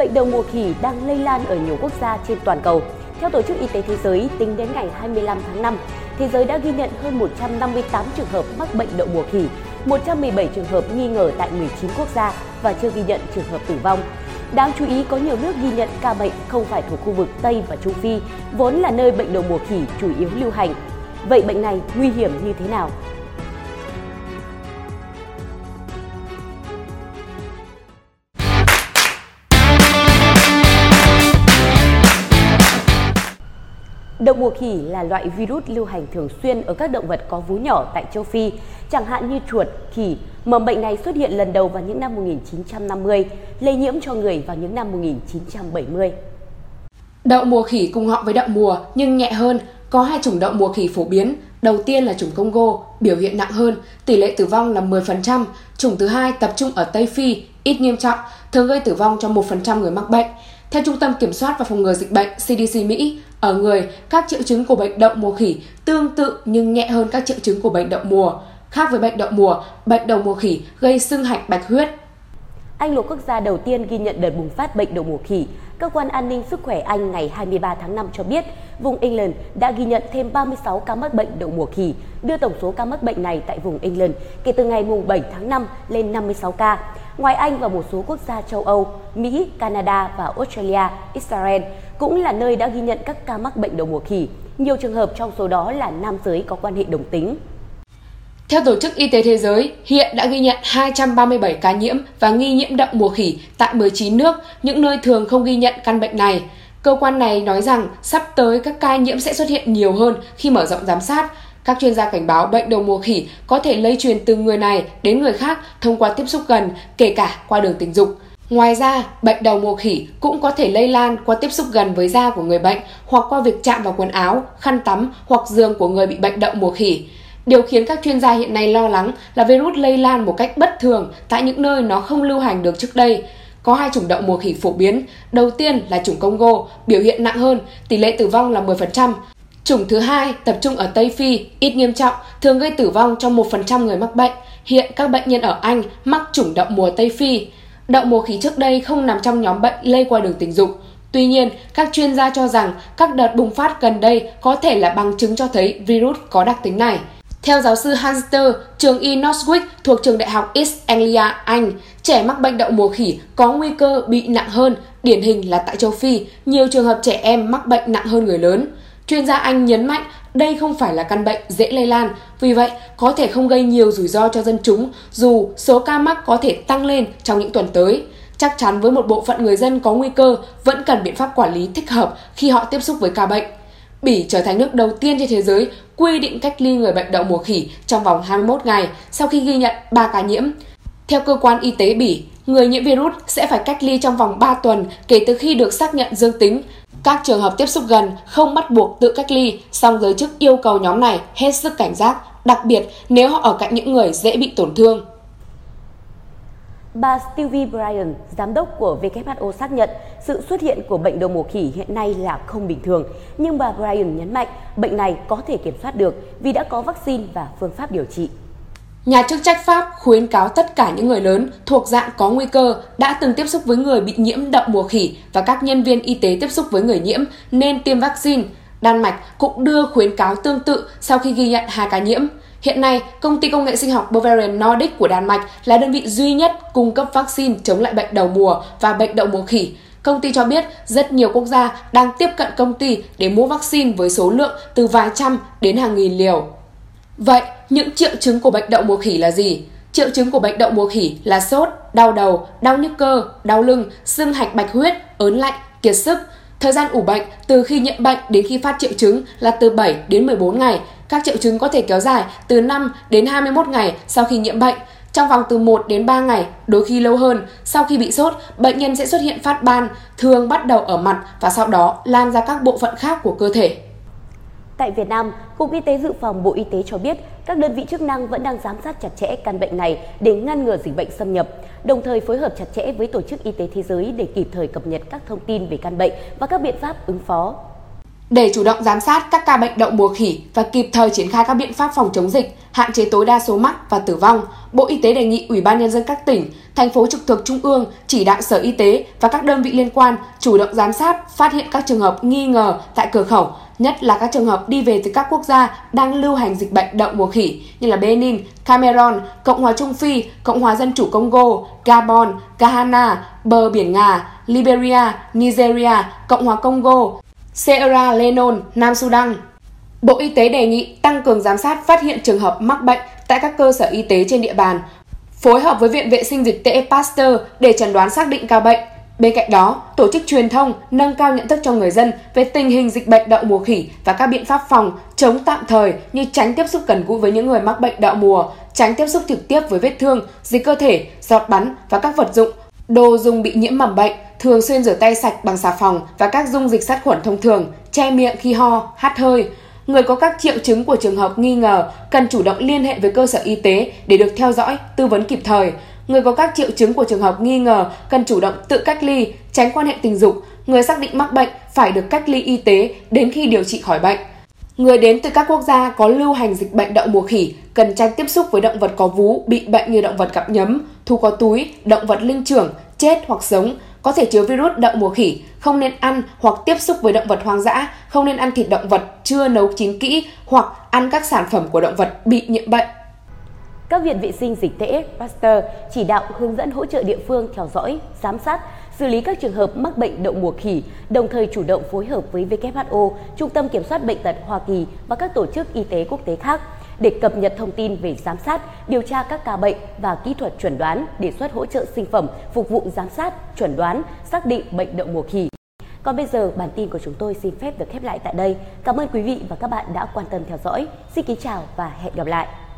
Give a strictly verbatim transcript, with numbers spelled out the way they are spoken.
bệnh đậu mùa khỉ đang lây lan ở nhiều quốc gia trên toàn cầu. Theo Tổ chức Y tế Thế giới, tính đến ngày hai mươi lăm tháng năm, thế giới đã ghi nhận hơn một trăm năm mươi tám trường hợp mắc bệnh đậu mùa khỉ, một trăm mười bảy trường hợp nghi ngờ tại mười chín quốc gia và chưa ghi nhận trường hợp tử vong. Đáng chú ý, có nhiều nước ghi nhận ca bệnh không phải thuộc khu vực Tây và Trung Phi, vốn là nơi bệnh đậu mùa khỉ chủ yếu lưu hành. Vậy bệnh này nguy hiểm như thế nào? Đậu mùa khỉ là loại virus lưu hành thường xuyên ở các động vật có vú nhỏ tại châu Phi, chẳng hạn như chuột, khỉ. Mầm bệnh này xuất hiện lần đầu vào những năm một nghìn chín trăm năm mươi, lây nhiễm cho người vào những năm một nghìn chín trăm bảy mươi. Đậu mùa khỉ cùng họ với đậu mùa nhưng nhẹ hơn, có hai chủng đậu mùa khỉ phổ biến. Đầu tiên là chủng Congo, biểu hiện nặng hơn, tỷ lệ tử vong là mười phần trăm. Chủng thứ hai tập trung ở Tây Phi, ít nghiêm trọng, thường gây tử vong cho một phần trăm người mắc bệnh. Theo Trung tâm Kiểm soát và Phòng ngừa Dịch bệnh C D C Mỹ, ở người, các triệu chứng của bệnh đậu mùa khỉ tương tự nhưng nhẹ hơn các triệu chứng của bệnh đậu mùa. Khác với bệnh đậu mùa, bệnh đậu mùa khỉ gây sưng hạch bạch huyết. Anh là quốc gia đầu tiên ghi nhận đợt bùng phát bệnh đậu mùa khỉ. Cơ quan An ninh Sức khỏe Anh ngày hai mươi ba tháng năm cho biết, vùng England đã ghi nhận thêm ba mươi sáu ca mắc bệnh đậu mùa khỉ, đưa tổng số ca mắc bệnh này tại vùng England kể từ ngày bảy tháng năm lên năm mươi sáu ca. Ngoài Anh và một số quốc gia châu Âu, Mỹ, Canada và Australia, Israel cũng là nơi đã ghi nhận các ca mắc bệnh đậu mùa khỉ. Nhiều trường hợp trong số đó là nam giới có quan hệ đồng tính. Theo Tổ chức Y tế Thế giới, hiện đã ghi nhận hai trăm ba mươi bảy ca nhiễm và nghi nhiễm đậu mùa khỉ tại mười chín nước, những nơi thường không ghi nhận căn bệnh này. Cơ quan này nói rằng sắp tới các ca nhiễm sẽ xuất hiện nhiều hơn khi mở rộng giám sát. Các chuyên gia cảnh báo bệnh đậu mùa khỉ có thể lây truyền từ người này đến người khác thông qua tiếp xúc gần, kể cả qua đường tình dục. Ngoài ra, bệnh đậu mùa khỉ cũng có thể lây lan qua tiếp xúc gần với da của người bệnh hoặc qua việc chạm vào quần áo, khăn tắm hoặc giường của người bị bệnh đậu mùa khỉ. Điều khiến các chuyên gia hiện nay lo lắng là virus lây lan một cách bất thường tại những nơi nó không lưu hành được trước đây. Có hai chủng đậu mùa khỉ phổ biến, đầu tiên là chủng Congo, biểu hiện nặng hơn, tỷ lệ tử vong là mười phần trăm. Chủng thứ hai tập trung ở Tây Phi, ít nghiêm trọng, thường gây tử vong cho một phần trăm người mắc bệnh. Hiện các bệnh nhân ở Anh mắc chủng đậu mùa Tây Phi. Đậu mùa khỉ trước đây không nằm trong nhóm bệnh lây qua đường tình dục. Tuy nhiên, các chuyên gia cho rằng các đợt bùng phát gần đây có thể là bằng chứng cho thấy virus có đặc tính này. Theo giáo sư Hanster, trường y Northwick thuộc trường đại học East Anglia, Anh, trẻ mắc bệnh đậu mùa khỉ có nguy cơ bị nặng hơn, điển hình là tại châu Phi, nhiều trường hợp trẻ em mắc bệnh nặng hơn người lớn. Chuyên gia Anh nhấn mạnh đây không phải là căn bệnh dễ lây lan, vì vậy có thể không gây nhiều rủi ro cho dân chúng dù số ca mắc có thể tăng lên trong những tuần tới. Chắc chắn với một bộ phận người dân có nguy cơ vẫn cần biện pháp quản lý thích hợp khi họ tiếp xúc với ca bệnh. Bỉ trở thành nước đầu tiên trên thế giới quy định cách ly người bệnh đậu mùa khỉ trong vòng hai mươi mốt ngày sau khi ghi nhận ba ca nhiễm. Theo cơ quan y tế Bỉ, người nhiễm virus sẽ phải cách ly trong vòng ba tuần kể từ khi được xác nhận dương tính. Các trường hợp tiếp xúc gần không bắt buộc tự cách ly, song giới chức yêu cầu nhóm này hết sức cảnh giác, đặc biệt nếu họ ở cạnh những người dễ bị tổn thương. Bà Stevie Bryan, giám đốc của W H O xác nhận sự xuất hiện của bệnh đậu mùa khỉ hiện nay là không bình thường, nhưng bà Bryan nhấn mạnh bệnh này có thể kiểm soát được vì đã có vaccine và phương pháp điều trị. Nhà chức trách Pháp khuyến cáo tất cả những người lớn thuộc dạng có nguy cơ đã từng tiếp xúc với người bị nhiễm đậu mùa khỉ và các nhân viên y tế tiếp xúc với người nhiễm nên tiêm vaccine. Đan Mạch cũng đưa khuyến cáo tương tự sau khi ghi nhận hai ca nhiễm. Hiện nay, công ty công nghệ sinh học Bavarian Nordic của Đan Mạch là đơn vị duy nhất cung cấp vaccine chống lại bệnh đầu mùa và bệnh đậu mùa khỉ. Công ty cho biết rất nhiều quốc gia đang tiếp cận công ty để mua vaccine với số lượng từ vài trăm đến hàng nghìn liều. Vậy, những triệu chứng của bệnh đậu mùa khỉ là gì? Triệu chứng của bệnh đậu mùa khỉ là sốt, đau đầu, đau nhức cơ, đau lưng, sưng hạch bạch huyết, ớn lạnh, kiệt sức. Thời gian ủ bệnh từ khi nhiễm bệnh đến khi phát triệu chứng là từ bảy đến mười bốn ngày. Các triệu chứng có thể kéo dài từ năm đến hai mươi mốt ngày sau khi nhiễm bệnh. Trong vòng từ một đến ba ngày, đôi khi lâu hơn, sau khi bị sốt, bệnh nhân sẽ xuất hiện phát ban, thường bắt đầu ở mặt và sau đó lan ra các bộ phận khác của cơ thể. Tại Việt Nam, Cục Y tế Dự phòng Bộ Y tế cho biết các đơn vị chức năng vẫn đang giám sát chặt chẽ căn bệnh này để ngăn ngừa dịch bệnh xâm nhập, đồng thời phối hợp chặt chẽ với Tổ chức Y tế Thế giới để kịp thời cập nhật các thông tin về căn bệnh và các biện pháp ứng phó. Để chủ động giám sát các ca bệnh đậu mùa khỉ và kịp thời triển khai các biện pháp phòng chống dịch, hạn chế tối đa số mắc và tử vong, Bộ Y tế đề nghị Ủy ban Nhân dân các tỉnh, thành phố trực thuộc Trung ương chỉ đạo Sở Y tế và các đơn vị liên quan chủ động giám sát, phát hiện các trường hợp nghi ngờ tại cửa khẩu, nhất là các trường hợp đi về từ các quốc gia đang lưu hành dịch bệnh đậu mùa khỉ như là Benin, Cameroon, Cộng hòa Trung Phi, Cộng hòa Dân chủ Congo, Gabon, Ghana, Bờ Biển Ngà, Liberia, Nigeria, Cộng hòa Congo, Sierra Leone, Nam Sudan. Bộ Y tế đề nghị tăng cường giám sát phát hiện trường hợp mắc bệnh tại các cơ sở y tế trên địa bàn, phối hợp với Viện Vệ sinh Dịch tễ Pasteur để chẩn đoán xác định ca bệnh. Bên cạnh đó, tổ chức truyền thông nâng cao nhận thức cho người dân về tình hình dịch bệnh đậu mùa khỉ và các biện pháp phòng chống tạm thời như tránh tiếp xúc gần gũi với những người mắc bệnh đậu mùa, tránh tiếp xúc trực tiếp với vết thương, dịch cơ thể, giọt bắn và các vật dụng, đồ dùng bị nhiễm mầm bệnh, thường xuyên rửa tay sạch bằng xà phòng và các dung dịch sát khuẩn thông thường, che miệng khi ho, hắt hơi. Người có các triệu chứng của trường hợp nghi ngờ cần chủ động liên hệ với cơ sở y tế để được theo dõi, tư vấn kịp thời. Người có các triệu chứng của trường hợp nghi ngờ cần chủ động tự cách ly, tránh quan hệ tình dục. Người xác định mắc bệnh phải được cách ly y tế đến khi điều trị khỏi bệnh. Người đến từ các quốc gia có lưu hành dịch bệnh đậu mùa khỉ cần tránh tiếp xúc với động vật có vú bị bệnh như động vật cặp nhấm, thú có túi, động vật linh trưởng, chết hoặc sống, có thể chứa virus đậu mùa khỉ, không nên ăn hoặc tiếp xúc với động vật hoang dã, không nên ăn thịt động vật chưa nấu chín kỹ hoặc ăn các sản phẩm của động vật bị nhiễm bệnh. Các viện vệ sinh dịch tễ Pasteur chỉ đạo hướng dẫn hỗ trợ địa phương theo dõi, giám sát, xử lý các trường hợp mắc bệnh đậu mùa khỉ, đồng thời chủ động phối hợp với vê kép hát o, Trung tâm Kiểm soát Bệnh tật Hoa Kỳ và các tổ chức y tế quốc tế khác để cập nhật thông tin về giám sát, điều tra các ca bệnh và kỹ thuật chuẩn đoán, đề xuất hỗ trợ sinh phẩm phục vụ giám sát, chuẩn đoán, xác định bệnh đậu mùa khỉ. Còn bây giờ, bản tin của chúng tôi xin phép được khép lại tại đây. Cảm ơn quý vị và các bạn đã quan tâm theo dõi. Xin kính chào và hẹn gặp lại!